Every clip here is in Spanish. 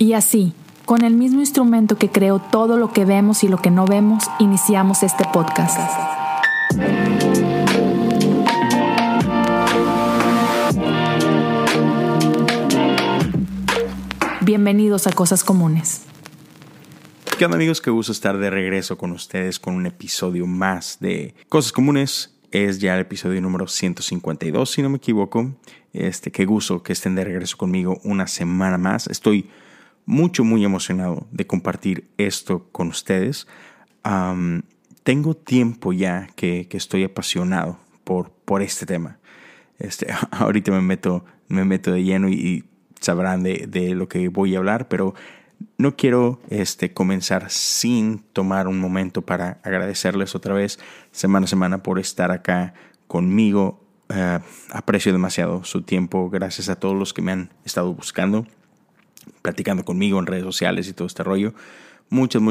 Y así, con el mismo instrumento que creó todo lo que vemos y lo que no vemos, iniciamos este podcast. Bienvenidos a Cosas Comunes. ¿Qué onda, amigos? Qué gusto estar de regreso con ustedes con un episodio más de Cosas Comunes. Es ya el episodio número 152, si no me equivoco. Qué gusto que estén de regreso conmigo una semana más. Estoy muy emocionado de compartir esto con ustedes. Tengo tiempo ya que estoy apasionado por este tema. Ahorita me meto de lleno y sabrán de lo que voy a hablar, pero no quiero comenzar sin tomar un momento para agradecerles otra vez semana a semana por estar acá conmigo. Aprecio demasiado su tiempo. Gracias a todos los que me han estado buscando, platicando conmigo en redes sociales y todo este rollo. Muchas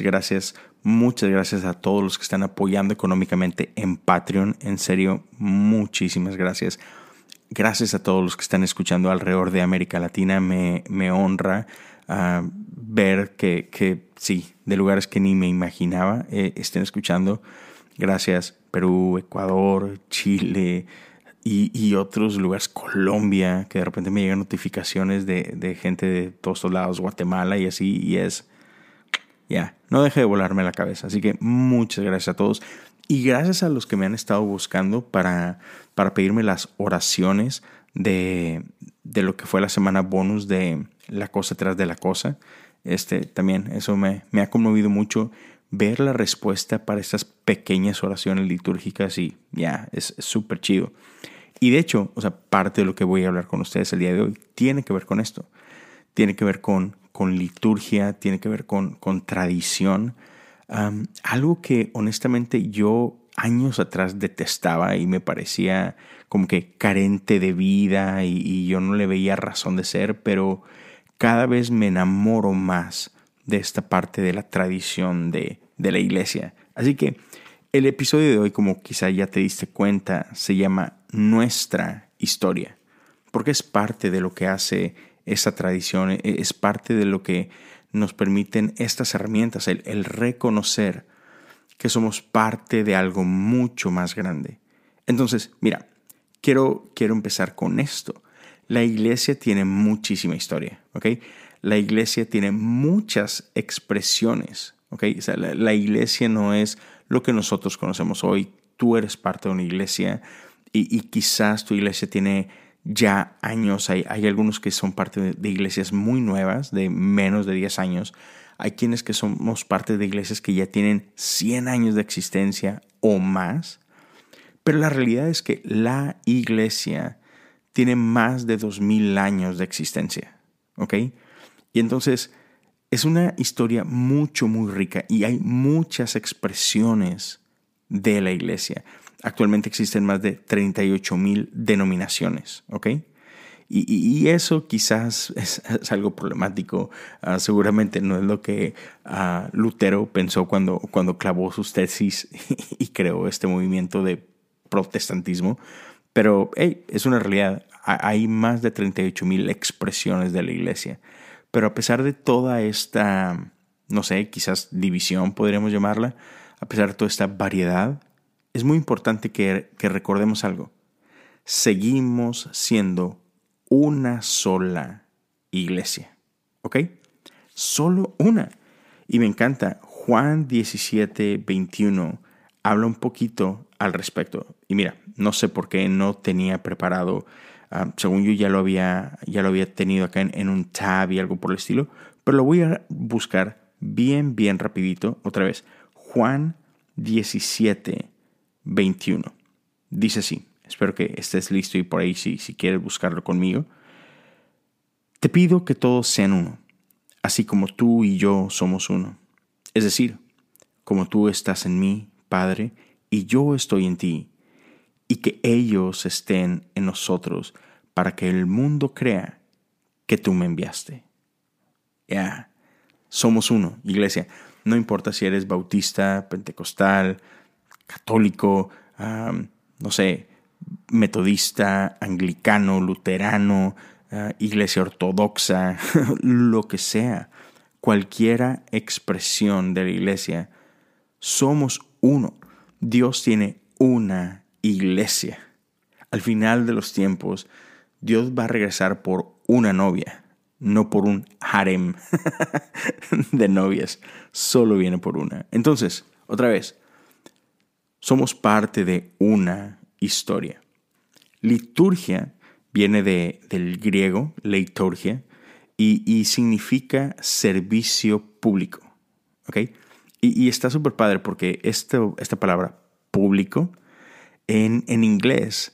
gracias. Muchas gracias a todos los que están apoyando económicamente en Patreon. En serio, muchísimas gracias. Gracias a todos los que están escuchando alrededor de América Latina. Me honra ver que sí, de lugares que ni me imaginaba estén escuchando. Gracias Perú, Ecuador, Chile y otros lugares, Colombia, que de repente me llegan notificaciones de gente de todos lados, Guatemala y así, y es no deje de volarme la cabeza. Así que muchas gracias a todos y gracias a los que me han estado buscando para pedirme las oraciones de lo que fue la semana bonus de La Cosa Tras de la Cosa. También eso me ha conmovido mucho ver la respuesta para estas pequeñas oraciones litúrgicas y es súper chido. Y de hecho, o sea, parte de lo que voy a hablar con ustedes el día de hoy tiene que ver con esto. Tiene que ver con liturgia, tiene que ver con tradición. Algo que honestamente yo años atrás detestaba y me parecía como que carente de vida y yo no le veía razón de ser, pero cada vez me enamoro más de esta parte de la tradición de la iglesia. Así que el episodio de hoy, como quizá ya te diste cuenta, se llama Nuestra Historia, porque es parte de lo que hace esa tradición, es parte de lo que nos permiten estas herramientas, el reconocer que somos parte de algo mucho más grande. Entonces, mira, quiero empezar con esto. La iglesia tiene muchísima historia, ¿ok? La iglesia tiene muchas expresiones, ¿ok? O sea, la iglesia no es lo que nosotros conocemos hoy. Tú eres parte de una iglesia y quizás tu iglesia tiene ya años. Hay algunos que son parte de iglesias muy nuevas, de menos de 10 años. Hay quienes que somos parte de iglesias que ya tienen 100 años de existencia o más. Pero la realidad es que la iglesia tiene más de 2000 años de existencia, ¿ok? Y entonces es una historia muy rica y hay muchas expresiones de la iglesia. Actualmente existen más de 38,000 denominaciones, ¿ok? Y eso quizás es algo problemático. Seguramente no es lo que Lutero pensó cuando clavó sus tesis y creó este movimiento de protestantismo. Pero hey, es una realidad. Hay más de 38,000 expresiones de la iglesia. Pero a pesar de toda esta, no sé, quizás división podríamos llamarla, a pesar de toda esta variedad, es muy importante que recordemos algo. Seguimos siendo una sola iglesia, ¿ok? Solo una. Y me encanta, Juan 17:21 habla un poquito al respecto. Y mira, no sé por qué no tenía preparado, según yo ya lo había tenido acá en un tab y algo por el estilo, pero lo voy a buscar bien rapidito otra vez. Juan 17:21 dice así. Espero que estés listo y por ahí si quieres buscarlo conmigo. Te pido que todos sean uno, así como tú y yo somos uno. Es decir, como tú estás en mí, Padre, y yo estoy en ti, y que ellos estén en nosotros para que el mundo crea que tú me enviaste. Somos uno, iglesia. No importa si eres bautista, pentecostal, católico, no sé, metodista, anglicano, luterano, iglesia ortodoxa, lo que sea, cualquiera expresión de la iglesia, somos uno. Dios tiene una iglesia. Al final de los tiempos, Dios va a regresar por una novia, no por un harem de novias. Solo viene por una. Entonces, otra vez, somos parte de una historia. Liturgia viene del griego, leiturgia, y significa servicio público. ¿Okay? Y está súper padre porque esta palabra público en inglés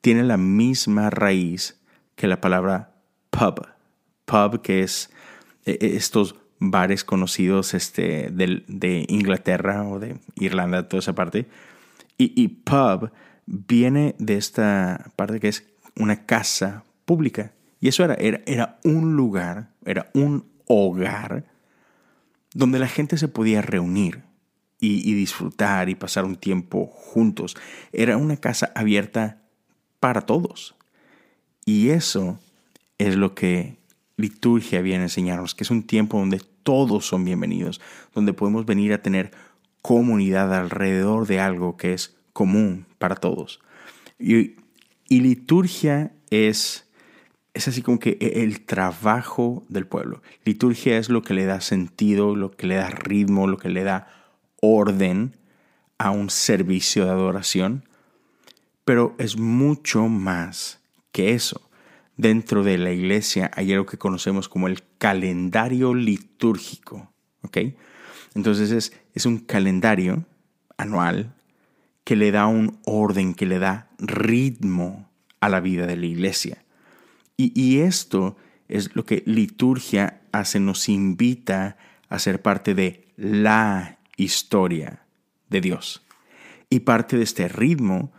tiene la misma raíz que la palabra pub. Pub, que es estos bares conocidos de Inglaterra o de Irlanda, toda esa parte. Y pub viene de esta parte que es una casa pública. Y eso era un lugar, era un hogar donde la gente se podía reunir y disfrutar y pasar un tiempo juntos. Era una casa abierta para todos. Y eso es lo que liturgia viene a enseñarnos, que es un tiempo donde todos son bienvenidos, donde podemos venir a tener comunidad alrededor de algo que es común para todos. Y liturgia es así como que el trabajo del pueblo. Liturgia es lo que le da sentido, lo que le da ritmo, lo que le da orden a un servicio de adoración. Pero es mucho más que eso. Dentro de la iglesia hay algo que conocemos como el calendario litúrgico. ¿Okay? Entonces es un calendario anual que le da un orden, que le da ritmo a la vida de la iglesia. Y esto es lo que liturgia hace, nos invita a ser parte de la historia de Dios. Y parte de este ritmo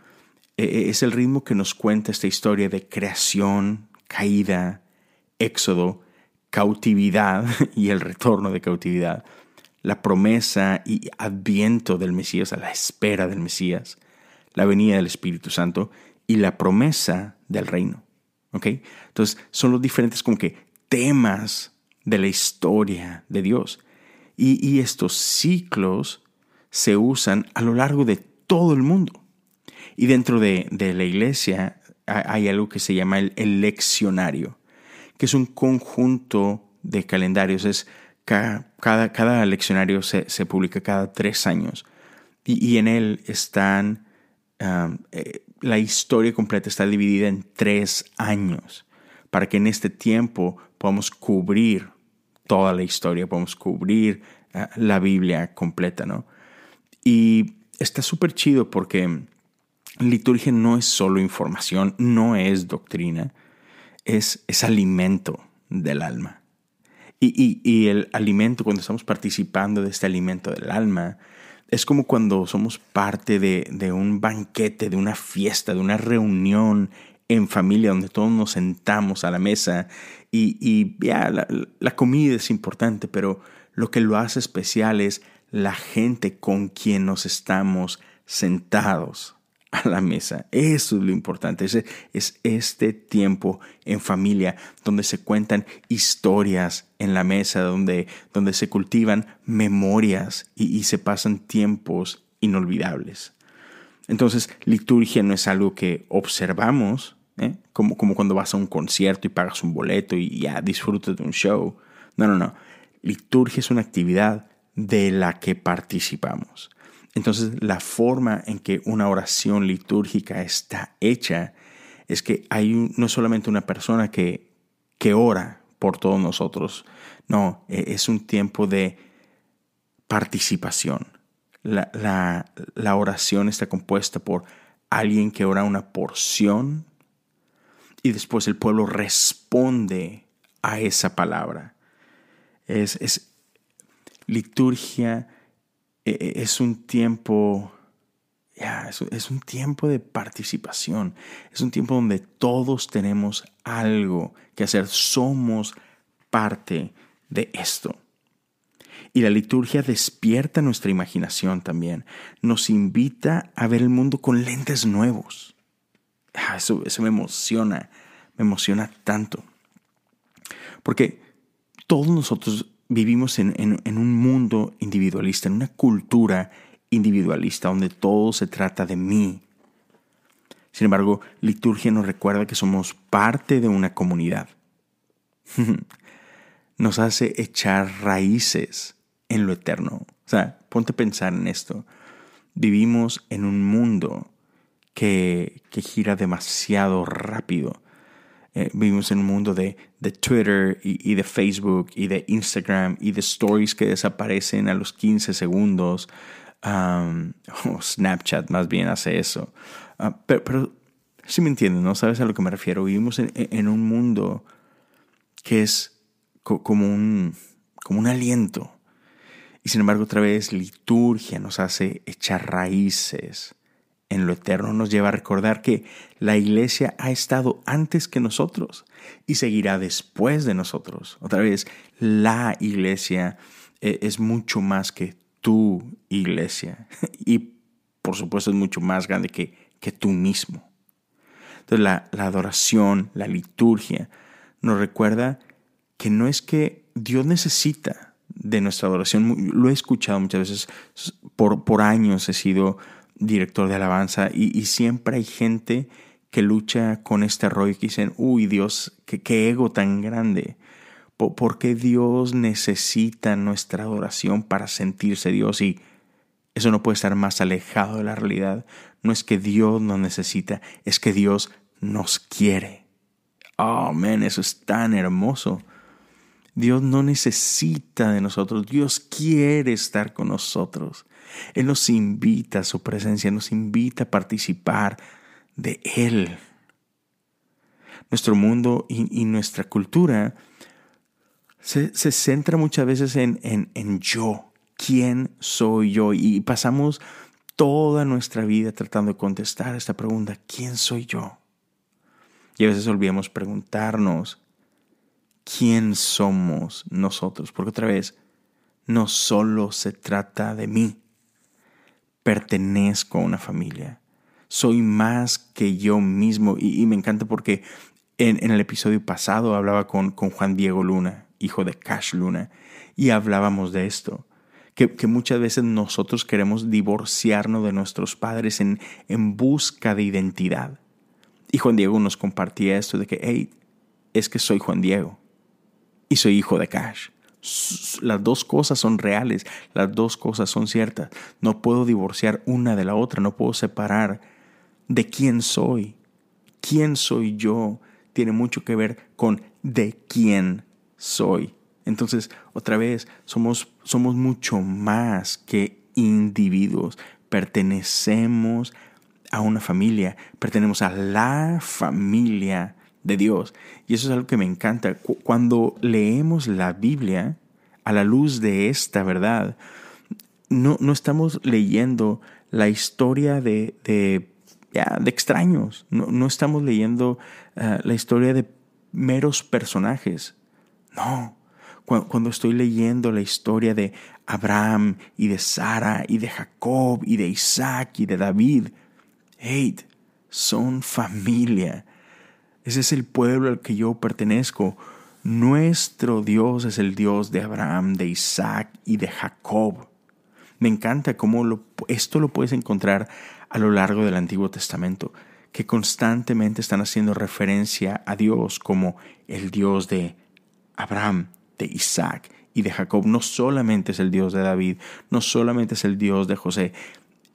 es el ritmo que nos cuenta esta historia de creación, caída, éxodo, cautividad y el retorno de cautividad, la promesa y adviento del Mesías, a la espera del Mesías, la venida del Espíritu Santo y la promesa del reino. ¿Okay? Entonces, son los diferentes como que temas de la historia de Dios. Y estos ciclos se usan a lo largo de todo el mundo. Y dentro de la iglesia hay algo que se llama el leccionario, que es un conjunto de calendarios. Es cada leccionario se publica cada 3 años. Y en él están... la historia completa está dividida en 3 años para que en este tiempo podamos cubrir toda la historia, podamos cubrir la Biblia completa, ¿no? Y está súper chido porque liturgia no es solo información, no es doctrina, es alimento del alma. Y el alimento, cuando estamos participando de este alimento del alma, es como cuando somos parte de un banquete, de una fiesta, de una reunión en familia donde todos nos sentamos a la mesa y la comida es importante, pero lo que lo hace especial es la gente con quien nos estamos sentados a la mesa. Eso es lo importante. Es este tiempo en familia donde se cuentan historias en la mesa, donde se cultivan memorias y se pasan tiempos inolvidables. Entonces, liturgia no es algo que observamos, ¿eh? Como cuando vas a un concierto y pagas un boleto y ya disfrutas de un show. No. Liturgia es una actividad de la que participamos. Entonces, la forma en que una oración litúrgica está hecha es que hay no solamente una persona que ora por todos nosotros. No, es un tiempo de participación. La oración está compuesta por alguien que ora una porción y después el pueblo responde a esa palabra. Es liturgia. Es un tiempo de participación. Es un tiempo donde todos tenemos algo que hacer. Somos parte de esto. Y la liturgia despierta nuestra imaginación también. Nos invita a ver el mundo con lentes nuevos. Eso me emociona tanto. Porque todos nosotros vivimos en un mundo individualista, en una cultura individualista donde todo se trata de mí. Sin embargo, liturgia nos recuerda que somos parte de una comunidad. Nos hace echar raíces en lo eterno. O sea, ponte a pensar en esto. Vivimos en un mundo que gira demasiado rápido. Vivimos en un mundo de Twitter y de Facebook y de Instagram y de stories que desaparecen a los 15 segundos. Snapchat más bien hace eso. Pero sí me entiendes, ¿no? ¿Sabes a lo que me refiero? Vivimos en un mundo que es como un aliento. Y sin embargo, otra vez, liturgia nos hace echar raíces en lo eterno. Nos lleva a recordar que la iglesia ha estado antes que nosotros y seguirá después de nosotros. Otra vez, la iglesia es mucho más que tu iglesia. Y por supuesto es mucho más grande que tú mismo. Entonces la adoración, la liturgia, nos recuerda que no es que Dios necesita de nuestra adoración. Lo he escuchado muchas veces, por años he sido director de alabanza y siempre hay gente que lucha con este rollo y que dicen, uy Dios, qué ego tan grande. ¿Por qué Dios necesita nuestra adoración para sentirse Dios? Y eso no puede estar más alejado de la realidad. No es que Dios nos necesita, es que Dios nos quiere. Oh, man, eso es tan hermoso. Dios no necesita de nosotros. Dios quiere estar con nosotros. Él nos invita a su presencia, nos invita a participar de Él. Nuestro mundo y nuestra cultura se centra muchas veces en yo. ¿Quién soy yo? Y pasamos toda nuestra vida tratando de contestar esta pregunta. ¿Quién soy yo? Y a veces olvidamos preguntarnos, ¿quién somos nosotros? Porque otra vez, no solo se trata de mí. Pertenezco a una familia. Soy más que yo mismo. Y me encanta porque en el episodio pasado hablaba con Juan Diego Luna, hijo de Cash Luna, y hablábamos de esto. Que muchas veces nosotros queremos divorciarnos de nuestros padres en busca de identidad. Y Juan Diego nos compartía esto de que, hey, es que soy Juan Diego. Y soy hijo de Cash. Las dos cosas son reales. Las dos cosas son ciertas. No puedo divorciar una de la otra. No puedo separar de quién soy. Quién soy yo tiene mucho que ver con de quién soy. Entonces, otra vez, somos mucho más que individuos. Pertenecemos a una familia. Pertenecemos a la familia de Dios. Y eso es algo que me encanta. Cuando leemos la Biblia a la luz de esta verdad, no estamos leyendo la historia de extraños. No estamos leyendo la historia de meros personajes. No. Cuando estoy leyendo la historia de Abraham y de Sara y de Jacob y de Isaac y de David, hey, son familia. Ese es el pueblo al que yo pertenezco. Nuestro Dios es el Dios de Abraham, de Isaac y de Jacob. Me encanta cómo esto lo puedes encontrar a lo largo del Antiguo Testamento, que constantemente están haciendo referencia a Dios como el Dios de Abraham, de Isaac y de Jacob. No solamente es el Dios de David, no solamente es el Dios de José,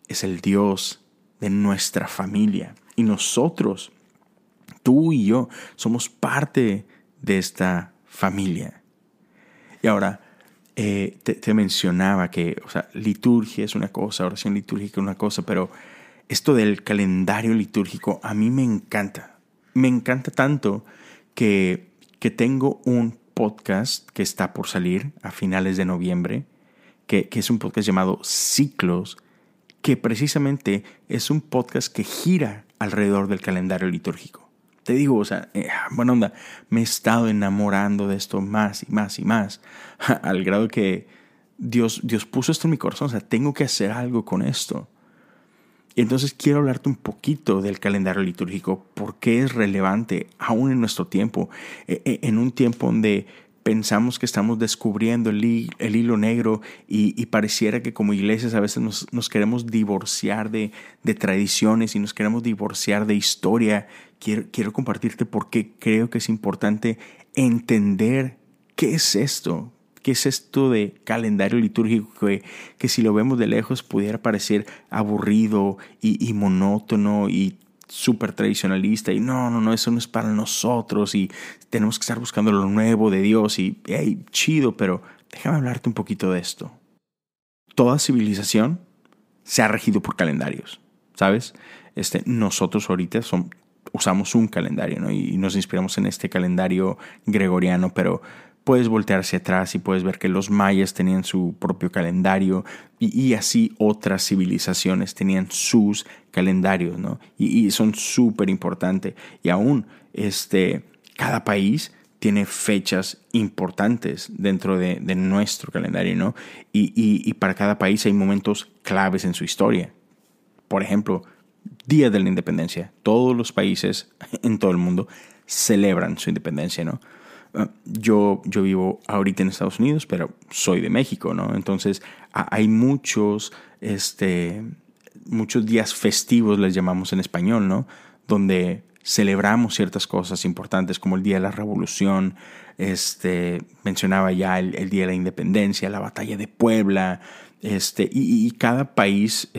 es el Dios de nuestra familia. Y nosotros, tú y yo, somos parte de esta familia. Y ahora te mencionaba que, o sea, liturgia es una cosa, oración litúrgica es una cosa, pero esto del calendario litúrgico a mí me encanta. Me encanta tanto que tengo un podcast que está por salir a finales de noviembre, que es un podcast llamado Ciclos, que precisamente es un podcast que gira alrededor del calendario litúrgico. Te digo, o sea, buena onda, me he estado enamorando de esto más y más y más, al grado que Dios puso esto en mi corazón. O sea, tengo que hacer algo con esto. Y entonces quiero hablarte un poquito del calendario litúrgico, por qué es relevante aún en nuestro tiempo, en un tiempo donde pensamos que estamos descubriendo el hilo negro y pareciera que como iglesias a veces nos queremos divorciar de tradiciones y nos queremos divorciar de historia. Quiero compartirte por qué creo que es importante entender qué es esto. ¿Qué es esto de calendario litúrgico que si lo vemos de lejos pudiera parecer aburrido y monótono y súper tradicionalista y no, eso no es para nosotros y tenemos que estar buscando lo nuevo de Dios y hey, chido, pero déjame hablarte un poquito de esto. Toda civilización se ha regido por calendarios, ¿sabes? Nosotros ahorita usamos un calendario, ¿no? Y nos inspiramos en este calendario gregoriano, pero puedes voltear hacia atrás y puedes ver que los mayas tenían su propio calendario y así otras civilizaciones tenían sus calendarios, ¿no? Y son súper importantes. Y aún cada país tiene fechas importantes dentro de nuestro calendario, ¿no? Y para cada país hay momentos claves en su historia. Por ejemplo, Día de la Independencia. Todos los países en todo el mundo celebran su independencia, ¿no? Yo vivo ahorita en Estados Unidos, pero soy de México, ¿no? Entonces hay muchos días festivos, les llamamos en español, ¿no? Donde celebramos ciertas cosas importantes como el Día de la Revolución, mencionaba ya el Día de la Independencia, la Batalla de Puebla, y cada país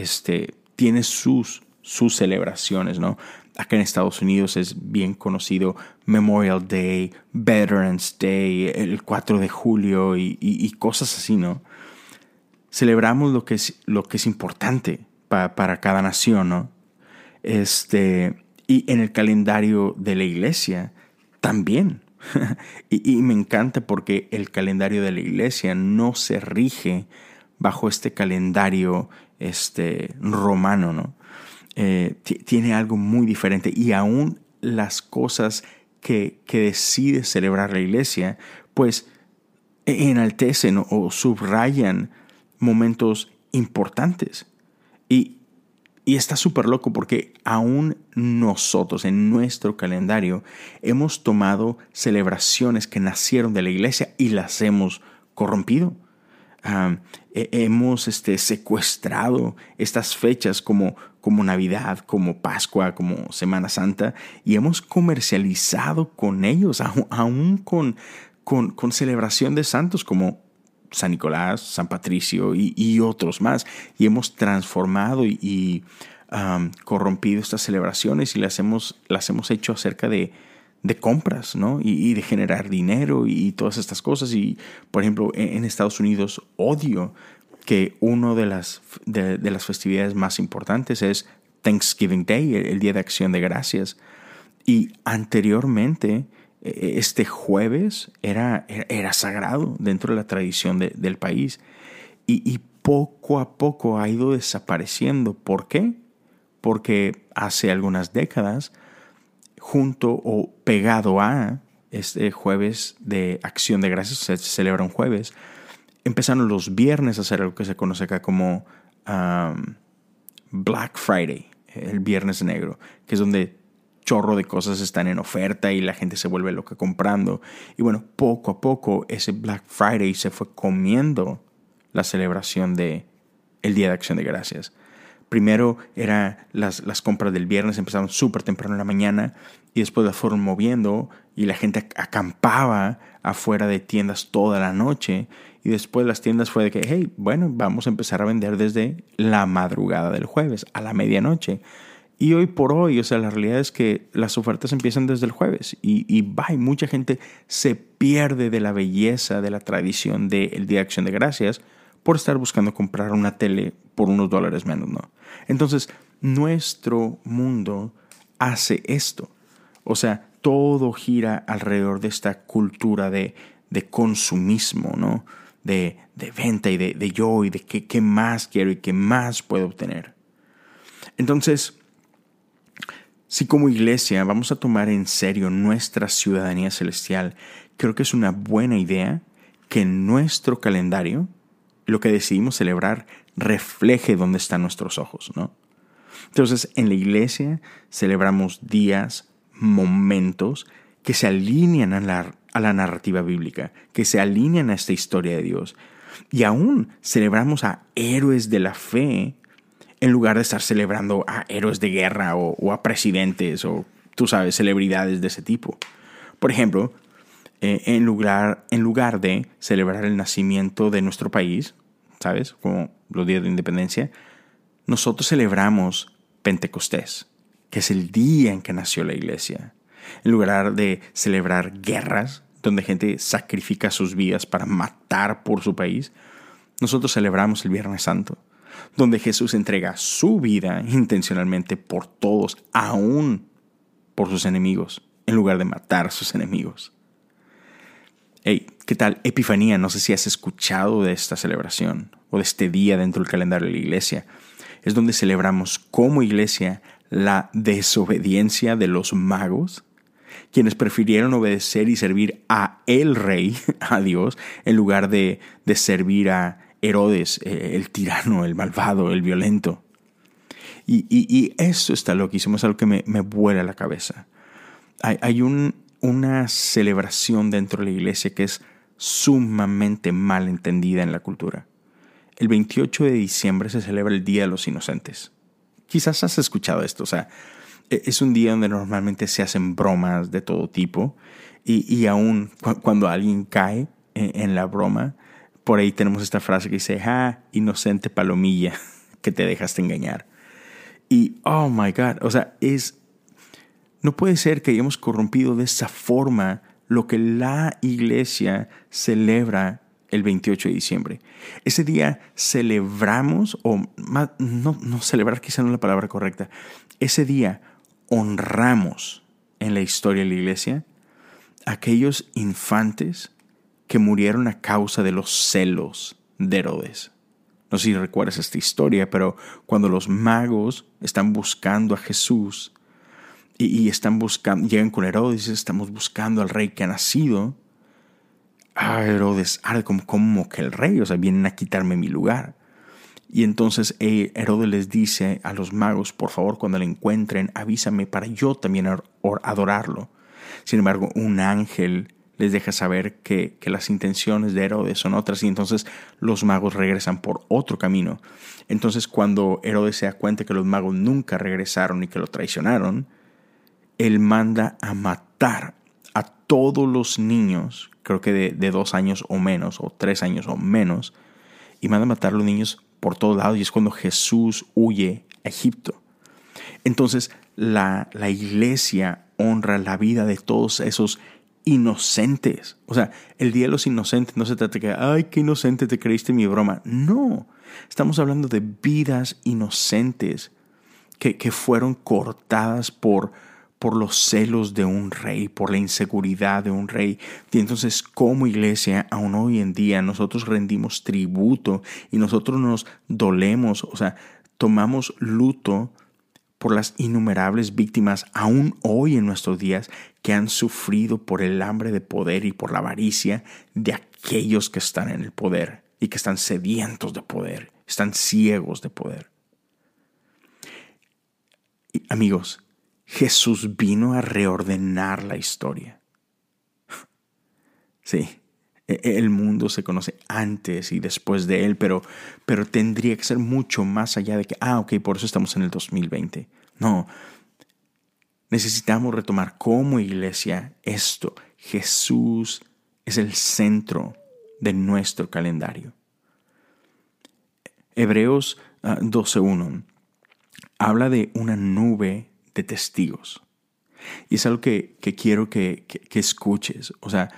tiene sus celebraciones, ¿no? Acá en Estados Unidos es bien conocido Memorial Day, Veterans Day, el 4 de julio y cosas así, ¿no? Celebramos lo que es importante para cada nación, ¿no? Y en el calendario de la iglesia también. y me encanta porque el calendario de la iglesia no se rige bajo este calendario romano, ¿no? Tiene algo muy diferente y aún las cosas que decide celebrar la iglesia pues enaltecen o subrayan momentos importantes y está súper loco porque aún nosotros en nuestro calendario hemos tomado celebraciones que nacieron de la iglesia y las hemos corrompido. Hemos secuestrado estas fechas como Navidad, como Pascua, como Semana Santa y hemos comercializado con ellos, aún con celebración de santos como San Nicolás, San Patricio y otros más. Y hemos transformado y corrompido estas celebraciones y las hemos hecho acerca de compras, ¿no? Y de generar dinero y todas estas cosas. Y, por ejemplo, en Estados Unidos odio que una de las festividades más importantes es Thanksgiving Day, el Día de Acción de Gracias. Y anteriormente, este jueves era sagrado dentro de la tradición del país. Y poco a poco ha ido desapareciendo. ¿Por qué? Porque hace algunas décadas junto o pegado a este jueves de Acción de Gracias, se celebra un jueves, empezaron los viernes a hacer algo que se conoce acá como Black Friday, el Viernes Negro, que es donde chorro de cosas están en oferta y la gente se vuelve loca comprando. Y bueno, poco a poco ese Black Friday se fue comiendo la celebración de el Día de Acción de Gracias. Primero era las compras del viernes, empezaron súper temprano en la mañana y después las fueron moviendo y la gente acampaba afuera de tiendas toda la noche y después las tiendas fue de que, hey, bueno, vamos a empezar a vender desde la madrugada del jueves a la medianoche. Y hoy por hoy, o sea, la realidad es que las ofertas empiezan desde el jueves y mucha gente se pierde de la belleza, de la tradición del Día de Acción de Gracias por estar buscando comprar una tele por unos dólares menos, ¿no? Entonces, nuestro mundo hace esto. O sea, todo gira alrededor de esta cultura de consumismo, ¿no? De venta y de yo y de qué más quiero y qué más puedo obtener. Entonces, si como iglesia vamos a tomar en serio nuestra ciudadanía celestial, creo que es una buena idea que nuestro calendario, lo que decidimos celebrar, refleje dónde están nuestros ojos, ¿no? Entonces, en la iglesia celebramos días, momentos que se alinean a la narrativa bíblica, que se alinean a esta historia de Dios. Y aún celebramos a héroes de la fe en lugar de estar celebrando a héroes de guerra o a presidentes o, tú sabes, celebridades de ese tipo. Por ejemplo, en lugar de celebrar el nacimiento de nuestro país, ¿sabes? Como los días de independencia, nosotros celebramos Pentecostés, que es el día en que nació la iglesia. En lugar de celebrar guerras, donde gente sacrifica sus vidas para matar por su país, nosotros celebramos el Viernes Santo, donde Jesús entrega su vida intencionalmente por todos, aún por sus enemigos, en lugar de matar a sus enemigos. Hey, ¿qué tal? Epifanía, no sé si has escuchado de esta celebración o de este día dentro del calendario de la iglesia. Es donde celebramos como iglesia la desobediencia de los magos, quienes prefirieron obedecer y servir a el rey, a Dios, en lugar de servir a Herodes, el tirano, el malvado, el violento. Y eso está loquísimo, es algo que me vuela la cabeza. Hay una celebración dentro de la iglesia que es sumamente mal entendida en la cultura. El 28 de diciembre se celebra el Día de los Inocentes. Quizás has escuchado esto, o sea, es un día donde normalmente se hacen bromas de todo tipo y aún cuando alguien cae en la broma, por ahí tenemos esta frase que dice, ah, inocente palomilla, que te dejaste engañar. Y, oh my God, o sea, no puede ser que hayamos corrompido de esa forma lo que la iglesia celebra el 28 de diciembre. Ese día celebramos, o más, no celebrar quizá no es la palabra correcta, ese día honramos en la historia de la iglesia a aquellos infantes que murieron a causa de los celos de Herodes. No sé si recuerdas esta historia, pero cuando los magos están buscando a Jesús y llegan con Herodes, estamos buscando al rey que ha nacido. Ah, Herodes, como que el rey, o sea, vienen a quitarme mi lugar. Y entonces Herodes les dice a los magos, por favor, cuando lo encuentren, avísame para yo también adorarlo. Sin embargo, un ángel les deja saber que las intenciones de Herodes son otras y entonces los magos regresan por otro camino. Entonces cuando Herodes se da cuenta que los magos nunca regresaron y que lo traicionaron, él manda a matar a todos los niños, creo que de 2 años o menos, o 3 años o menos, y manda a matar a los niños por todos lados y es cuando Jesús huye a Egipto. Entonces la iglesia honra la vida de todos esos inocentes. O sea, el Día de los Inocentes no se trata de que, ay, qué inocente, te creíste mi broma. No, estamos hablando de vidas inocentes que fueron cortadas por los celos de un rey, por la inseguridad de un rey. Y entonces, como iglesia, aún hoy en día, nosotros rendimos tributo y nosotros nos dolemos, o sea, tomamos luto por las innumerables víctimas, aún hoy en nuestros días, que han sufrido por el hambre de poder y por la avaricia de aquellos que están en el poder y que están sedientos de poder, están ciegos de poder. Y, amigos, Jesús vino a reordenar la historia. Sí, el mundo se conoce antes y después de él, pero tendría que ser mucho más allá de que, por eso estamos en el 2020. No, necesitamos retomar como iglesia esto. Jesús es el centro de nuestro calendario. Hebreos 12:1 habla de una nube de testigos. Y es algo que quiero que escuches. O sea,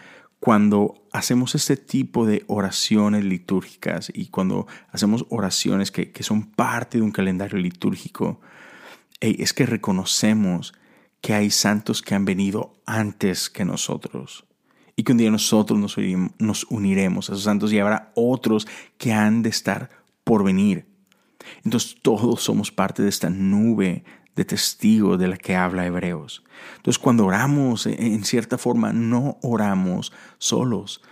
cuando hacemos este tipo de oraciones litúrgicas y cuando hacemos oraciones que son parte de un calendario litúrgico, es que reconocemos que hay santos que han venido antes que nosotros y que un día nosotros nos uniremos a esos santos y habrá otros que han de estar por venir. Entonces todos somos parte de esta nube de testigos de la que habla Hebreos. Entonces, cuando oramos, en cierta forma, no oramos solos.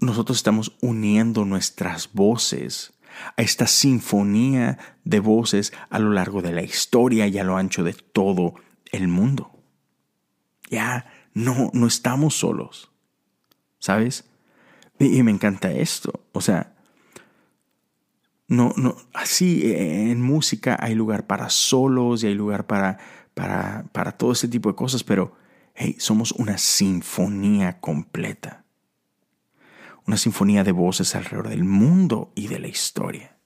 Nosotros estamos uniendo nuestras voces a esta sinfonía de voces a lo largo de la historia y a lo ancho de todo el mundo. Ya no estamos solos, ¿sabes? Y me encanta esto, o sea, no, así en música hay lugar para solos y hay lugar para todo ese tipo de cosas, pero hey, somos una sinfonía completa. Una sinfonía de voces alrededor del mundo y de la historia.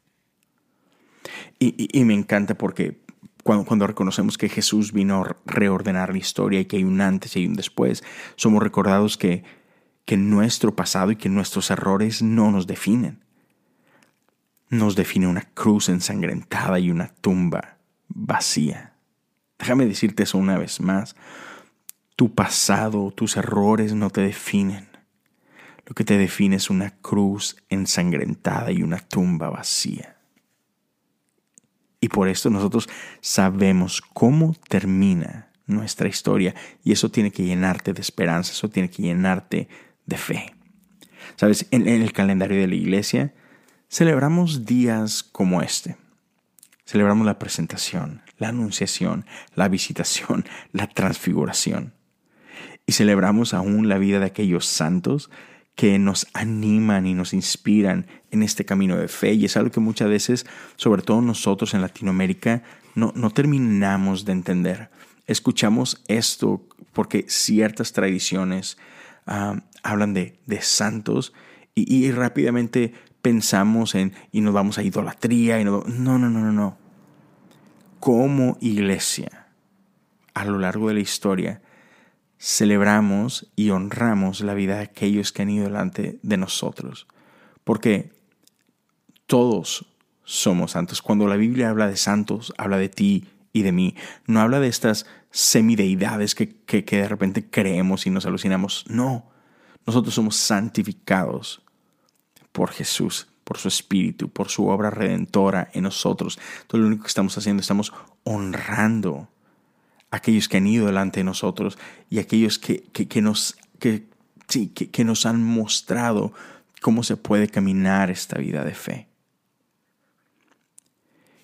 Y me encanta porque cuando reconocemos que Jesús vino a reordenar la historia y que hay un antes y hay un después, somos recordados que nuestro pasado y que nuestros errores no nos definen. Nos define una cruz ensangrentada y una tumba vacía. Déjame decirte eso una vez más. Tu pasado, tus errores no te definen. Lo que te define es una cruz ensangrentada y una tumba vacía. Y por esto nosotros sabemos cómo termina nuestra historia. Y eso tiene que llenarte de esperanza, eso tiene que llenarte de fe. ¿Sabes? En el calendario de la iglesia celebramos días como este. Celebramos la presentación, la anunciación, la visitación, la transfiguración. Y celebramos aún la vida de aquellos santos que nos animan y nos inspiran en este camino de fe. Y es algo que muchas veces, sobre todo nosotros en Latinoamérica, no terminamos de entender. Escuchamos esto porque ciertas tradiciones hablan de santos y rápidamente pensamos y nos vamos a idolatría. No. Como iglesia, a lo largo de la historia, celebramos y honramos la vida de aquellos que han ido delante de nosotros. Porque todos somos santos. Cuando la Biblia habla de santos, habla de ti y de mí. No habla de estas semideidades que de repente creemos y nos alucinamos. No, nosotros somos santificados por Jesús, por su Espíritu, por su obra redentora en nosotros. Entonces lo único que estamos haciendo, estamos honrando aquellos que han ido delante de nosotros y aquellos que nos han mostrado cómo se puede caminar esta vida de fe.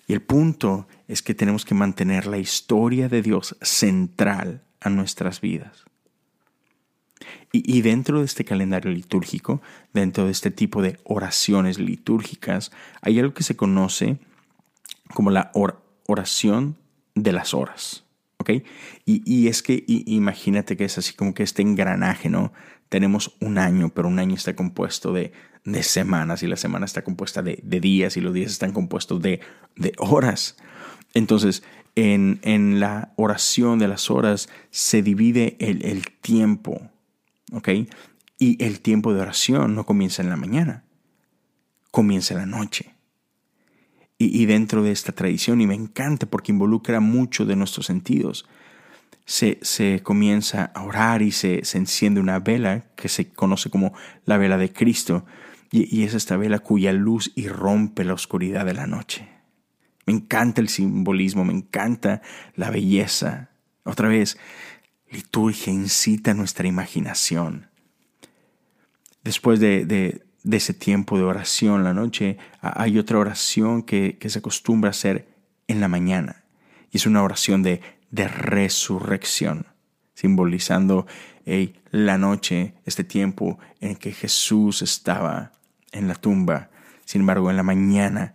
Y el punto es que tenemos que mantener la historia de Dios central a nuestras vidas. Y dentro de este calendario litúrgico, dentro de este tipo de oraciones litúrgicas, hay algo que se conoce como la oración de las horas. ¿Okay? Y es que imagínate que es así como que este engranaje, ¿no? Tenemos un año, pero un año está compuesto de semanas y la semana está compuesta de días y los días están compuestos de horas. Entonces, en la oración de las horas se divide el tiempo, ¿okay? Y el tiempo de oración no comienza en la mañana, comienza en la noche. Y dentro de esta tradición, y me encanta porque involucra mucho de nuestros sentidos, se comienza a orar y se enciende una vela que se conoce como la vela de Cristo. Y es esta vela cuya luz irrumpe la oscuridad de la noche. Me encanta el simbolismo, me encanta la belleza. Otra vez, liturgia incita nuestra imaginación. Después de ese tiempo de oración la noche, hay otra oración que se acostumbra a hacer en la mañana. Y es una oración de resurrección, simbolizando la noche, este tiempo en que Jesús estaba en la tumba. Sin embargo, en la mañana,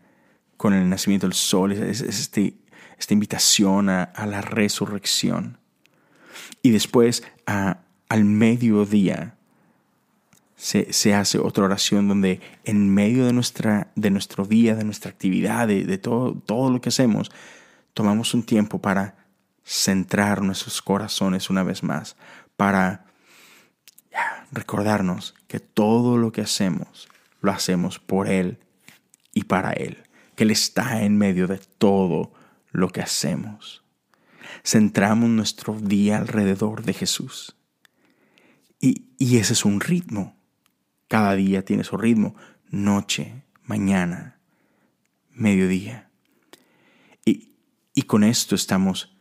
con el nacimiento del sol, es esta invitación a la resurrección. Y después, al mediodía, se hace otra oración donde en medio de nuestro día, de nuestra actividad, de todo lo que hacemos, tomamos un tiempo para centrar nuestros corazones una vez más, para recordarnos que todo lo que hacemos, lo hacemos por Él y para Él, que Él está en medio de todo lo que hacemos. Centramos nuestro día alrededor de Jesús. Y ese es un ritmo. Cada día tiene su ritmo. Noche, mañana, mediodía. Y con esto estamos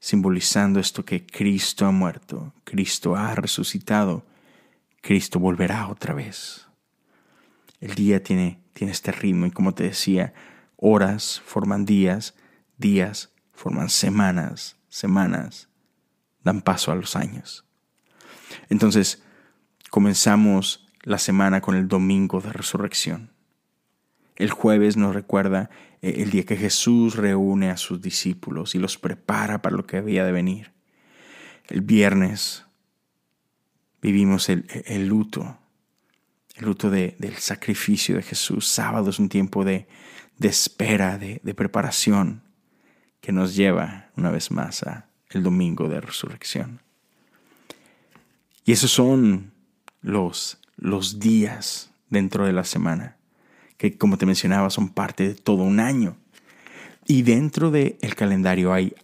simbolizando esto que Cristo ha muerto, Cristo ha resucitado, Cristo volverá otra vez. El día tiene tiene este ritmo y, como te decía, horas forman días, días forman semanas, semanas dan paso a los años. Entonces, comenzamos la semana con el domingo de resurrección. El jueves nos recuerda el día que Jesús reúne a sus discípulos y los prepara para lo que había de venir. El viernes vivimos el luto. El luto del sacrificio de Jesús. Sábado es un tiempo de espera, de preparación, que nos lleva una vez más al domingo de resurrección. Y esos son los días dentro de la semana, que, como te mencionaba, son parte de todo un año. Y dentro del calendario hay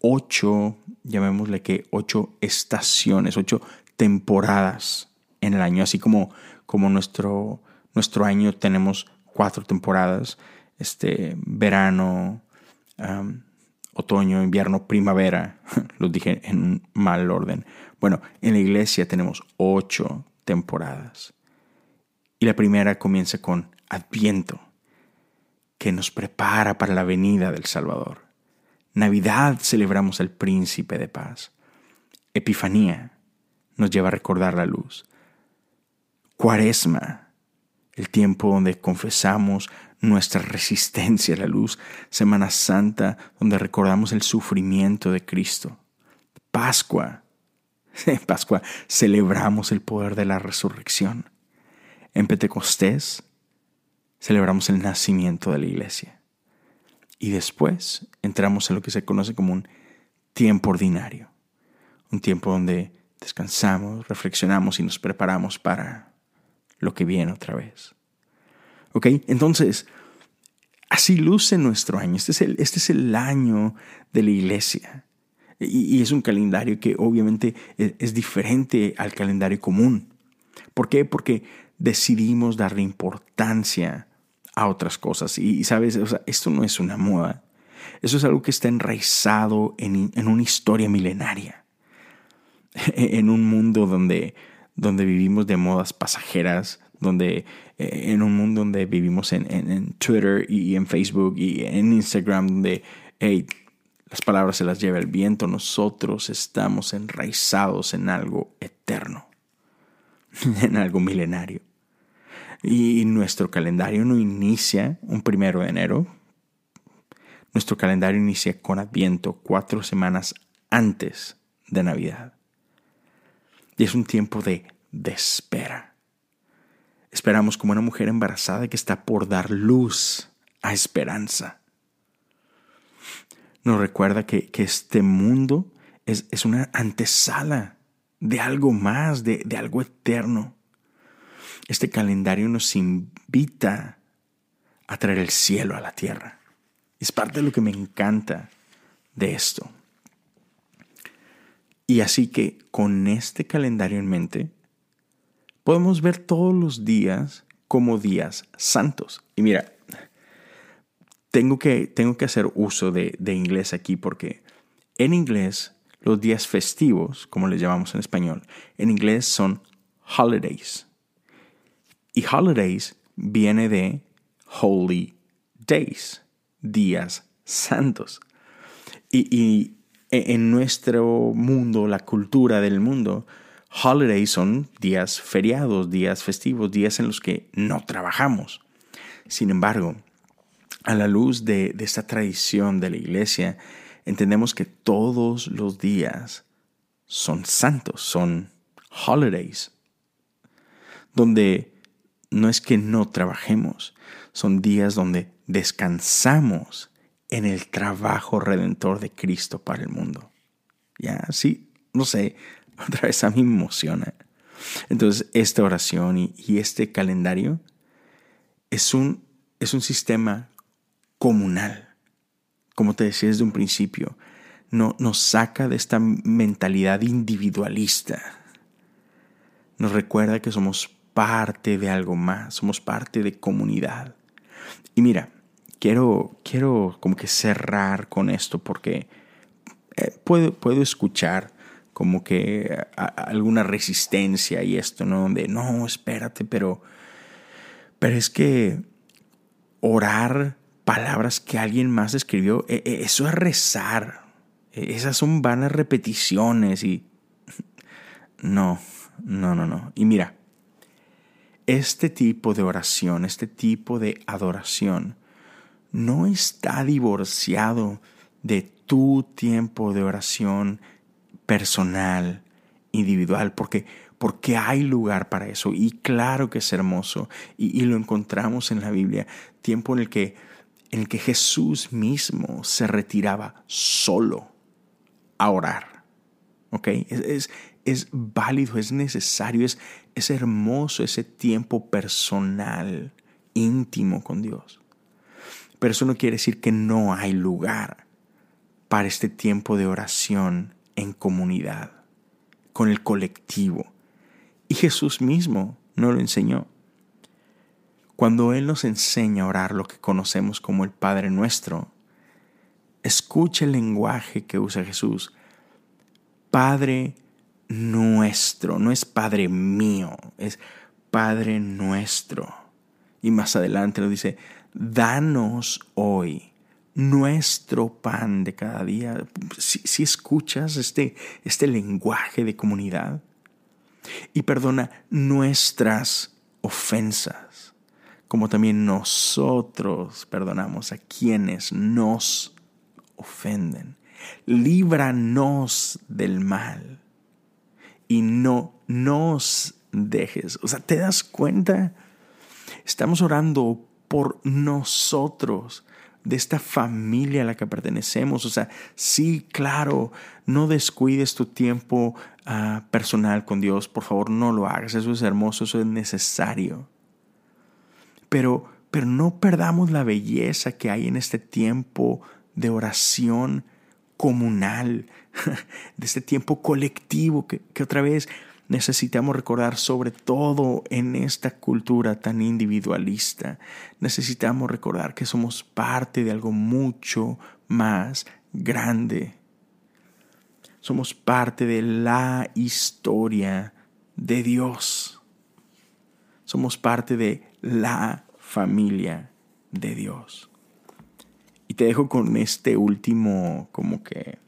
8, llamémosle que 8 estaciones, 8 temporadas en el año, así como nuestro año tenemos 4 temporadas, verano, otoño, invierno, primavera. Los dije en un mal orden. Bueno, en la iglesia tenemos 8 temporadas. Y la primera comienza con Adviento, que nos prepara para la venida del Salvador. Navidad, celebramos al Príncipe de Paz. Epifanía nos lleva a recordar la luz. Cuaresma, el tiempo donde confesamos nuestra resistencia a la luz. Semana Santa, donde recordamos el sufrimiento de Cristo. Pascua, celebramos el poder de la resurrección. En Pentecostés, celebramos el nacimiento de la iglesia. Y después entramos en lo que se conoce como un tiempo ordinario. Un tiempo donde descansamos, reflexionamos y nos preparamos para lo que viene otra vez. ¿Ok? Entonces, así luce nuestro año. Este es el año de la iglesia. Y es un calendario que obviamente es diferente al calendario común. ¿Por qué? Porque decidimos darle importancia a otras cosas. Y sabes, o sea, esto no es una moda. Eso es algo que está enraizado en una historia milenaria. En un mundo donde vivimos de modas pasajeras, en un mundo donde vivimos en Twitter y en Facebook y en Instagram, donde las palabras se las lleva el viento, nosotros estamos enraizados en algo eterno, en algo milenario. Y nuestro calendario no inicia un 1 de enero. Nuestro calendario inicia con Adviento, 4 semanas antes de Navidad. Y es un tiempo de espera. Esperamos como una mujer embarazada que está por dar luz a esperanza. Nos recuerda que este mundo es una antesala de algo más, de algo eterno. Este calendario nos invita a traer el cielo a la tierra. Es parte de lo que me encanta de esto. Y así que con este calendario en mente, podemos ver todos los días como días santos. Y mira, tengo que hacer uso de inglés aquí, porque en inglés los días festivos, como les llamamos en español, en inglés son holidays. Y holidays viene de holy days, días santos. Y en nuestro mundo, la cultura del mundo, holidays son días feriados, días festivos, días en los que no trabajamos. Sin embargo, a la luz de esta tradición de la iglesia, entendemos que todos los días son santos, son holidays, donde no es que no trabajemos, son días donde descansamos en el trabajo redentor de Cristo para el mundo. Ya, sí, no sé, otra vez a mí me emociona. Entonces, esta oración y este calendario es un sistema comunal. Como te decía desde un principio, nos saca de esta mentalidad individualista. Nos recuerda que somos parte de algo más, somos parte de comunidad. Y mira, Quiero como que cerrar con esto, porque puedo escuchar como que alguna resistencia y esto, ¿no? Espérate, pero es que orar palabras que alguien más escribió, eso es rezar. Esas son vanas repeticiones y... No. Y mira, este tipo de oración, este tipo de adoración, no está divorciado de tu tiempo de oración personal, individual, porque hay lugar para eso. Y claro que es hermoso. Y lo encontramos en la Biblia. Tiempo en el que Jesús mismo se retiraba solo a orar. ¿Ok? Es válido, es necesario, es hermoso ese tiempo personal, íntimo con Dios. Pero eso no quiere decir que no hay lugar para este tiempo de oración en comunidad, con el colectivo. Y Jesús mismo nos lo enseñó. Cuando Él nos enseña a orar lo que conocemos como el Padre Nuestro, escucha el lenguaje que usa Jesús. Padre Nuestro, no es Padre mío, es Padre Nuestro. Y más adelante lo dice, danos hoy nuestro pan de cada día. Si escuchas este lenguaje de comunidad, y perdona nuestras ofensas, como también nosotros perdonamos a quienes nos ofenden. Líbranos del mal y no nos dejes. O sea, ¿te das cuenta? Estamos orando por nosotros, de esta familia a la que pertenecemos. O sea, sí, claro, no descuides tu tiempo personal con Dios. Por favor, no lo hagas. Eso es hermoso, eso es necesario. Pero no perdamos la belleza que hay en este tiempo de oración comunal, de este tiempo colectivo que otra vez necesitamos recordar, sobre todo en esta cultura tan individualista. Necesitamos recordar que somos parte de algo mucho más grande. Somos parte de la historia de Dios. Somos parte de la familia de Dios. Y te dejo con este último como que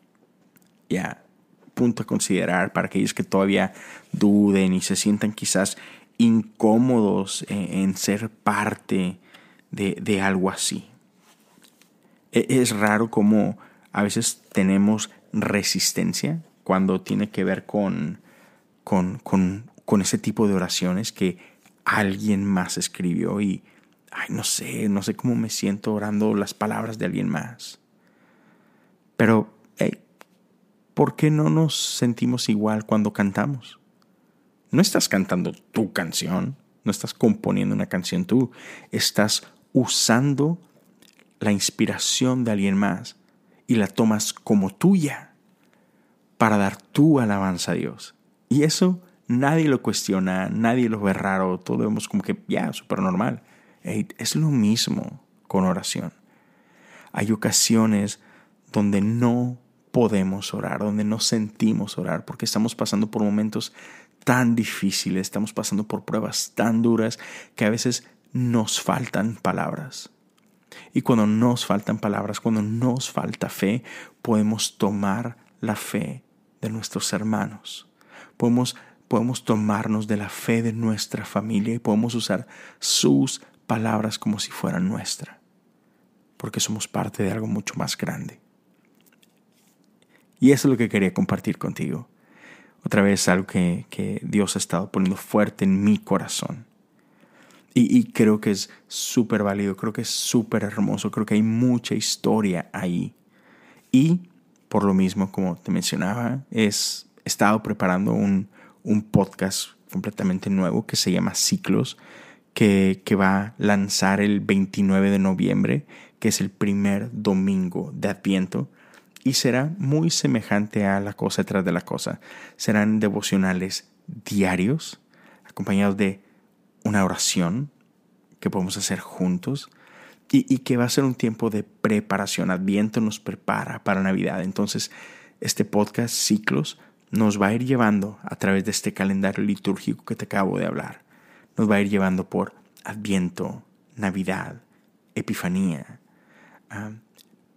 punto a considerar para aquellos que todavía duden y se sientan quizás incómodos en ser parte de algo así. Es raro cómo a veces tenemos resistencia cuando tiene que ver con ese tipo de oraciones que alguien más escribió y no sé cómo me siento orando las palabras de alguien más. Pero ¿por qué no nos sentimos igual cuando cantamos? No estás cantando tu canción, no estás componiendo una canción tú, estás usando la inspiración de alguien más y la tomas como tuya para dar tu alabanza a Dios. Y eso nadie lo cuestiona, nadie lo ve raro, todos vemos como que súper normal. Es lo mismo con oración. Hay ocasiones donde no podemos orar, donde nos sentimos orar, porque estamos pasando por momentos tan difíciles, estamos pasando por pruebas tan duras que a veces nos faltan palabras. Y cuando nos faltan palabras, cuando nos falta fe, podemos tomar la fe de nuestros hermanos. Podemos tomarnos de la fe de nuestra familia y podemos usar sus palabras como si fueran nuestra, porque somos parte de algo mucho más grande. Y eso es lo que quería compartir contigo. Otra vez algo que Dios ha estado poniendo fuerte en mi corazón. Y creo que es súper válido, creo que es súper hermoso, creo que hay mucha historia ahí. Y por lo mismo, como te mencionaba, he estado preparando un podcast completamente nuevo que se llama Ciclos, que va a lanzar el 29 de noviembre, que es el primer domingo de Adviento. Y será muy semejante a La Cosa Tras de la Cosa. Serán devocionales diarios, acompañados de una oración que podemos hacer juntos y que va a ser un tiempo de preparación. Adviento nos prepara para Navidad. Entonces, este podcast, Ciclos, nos va a ir llevando a través de este calendario litúrgico que te acabo de hablar. Nos va a ir llevando por Adviento, Navidad, Epifanía,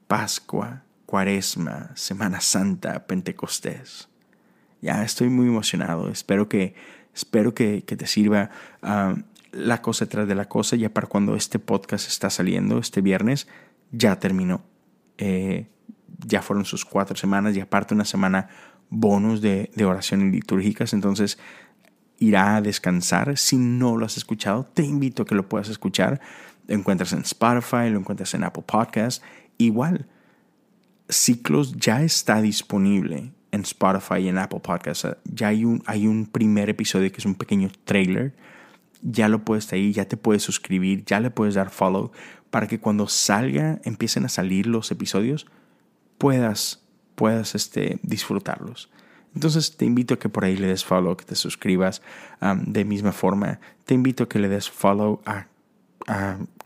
Pascua, Cuaresma, Semana Santa, Pentecostés. Ya estoy muy emocionado. Espero que te sirva la cosa tras de la cosa. Ya para cuando este podcast está saliendo, este viernes, ya terminó. Ya fueron sus 4 semanas y aparte una semana bonus de oraciones litúrgicas. Entonces irá a descansar. Si no lo has escuchado, te invito a que lo puedas escuchar. Lo encuentras en Spotify, lo encuentras en Apple Podcasts. Igual, Ciclos ya está disponible en Spotify y en Apple Podcasts. Ya hay un primer episodio que es un pequeño trailer. Ya lo puedes ahí, ya te puedes suscribir, ya le puedes dar follow para que cuando salga, empiecen a salir los episodios, puedas disfrutarlos. Entonces te invito a que por ahí le des follow, que te suscribas. De misma forma, te invito a que le des follow a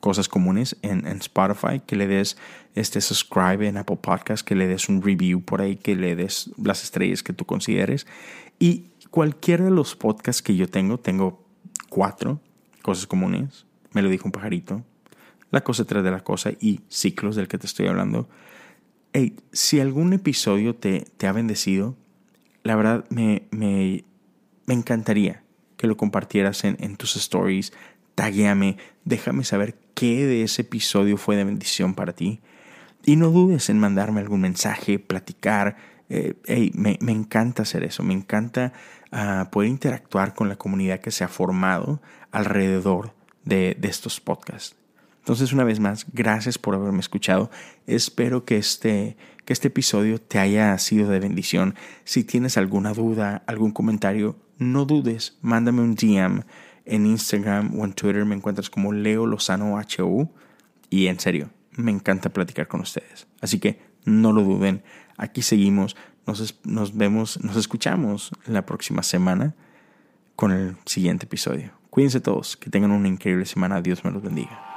Cosas Comunes en Spotify, que le des subscribe en Apple Podcasts, que le des un review por ahí, que le des las estrellas que tú consideres. Y cualquiera de los podcasts que yo tengo 4, Cosas Comunes, Me lo dijo un pajarito, La cosa tras de la cosa y Ciclos, del que te estoy hablando. Hey, si algún episodio te ha bendecido, la verdad me encantaría que lo compartieras en tus stories. Taguéame, déjame saber qué de ese episodio fue de bendición para ti. Y no dudes en mandarme algún mensaje, platicar. Me encanta hacer eso. Me encanta poder interactuar con la comunidad que se ha formado alrededor de estos podcasts. Entonces, una vez más, gracias por haberme escuchado. Espero que este episodio te haya sido de bendición. Si tienes alguna duda, algún comentario, no dudes, mándame un DM en Instagram o en Twitter. Me encuentras como Leo Lozano HOU. Y en serio, me encanta platicar con ustedes. Así que no lo duden. Aquí seguimos. Nos vemos, nos escuchamos la próxima semana con el siguiente episodio. Cuídense todos. Que tengan una increíble semana. Dios me los bendiga.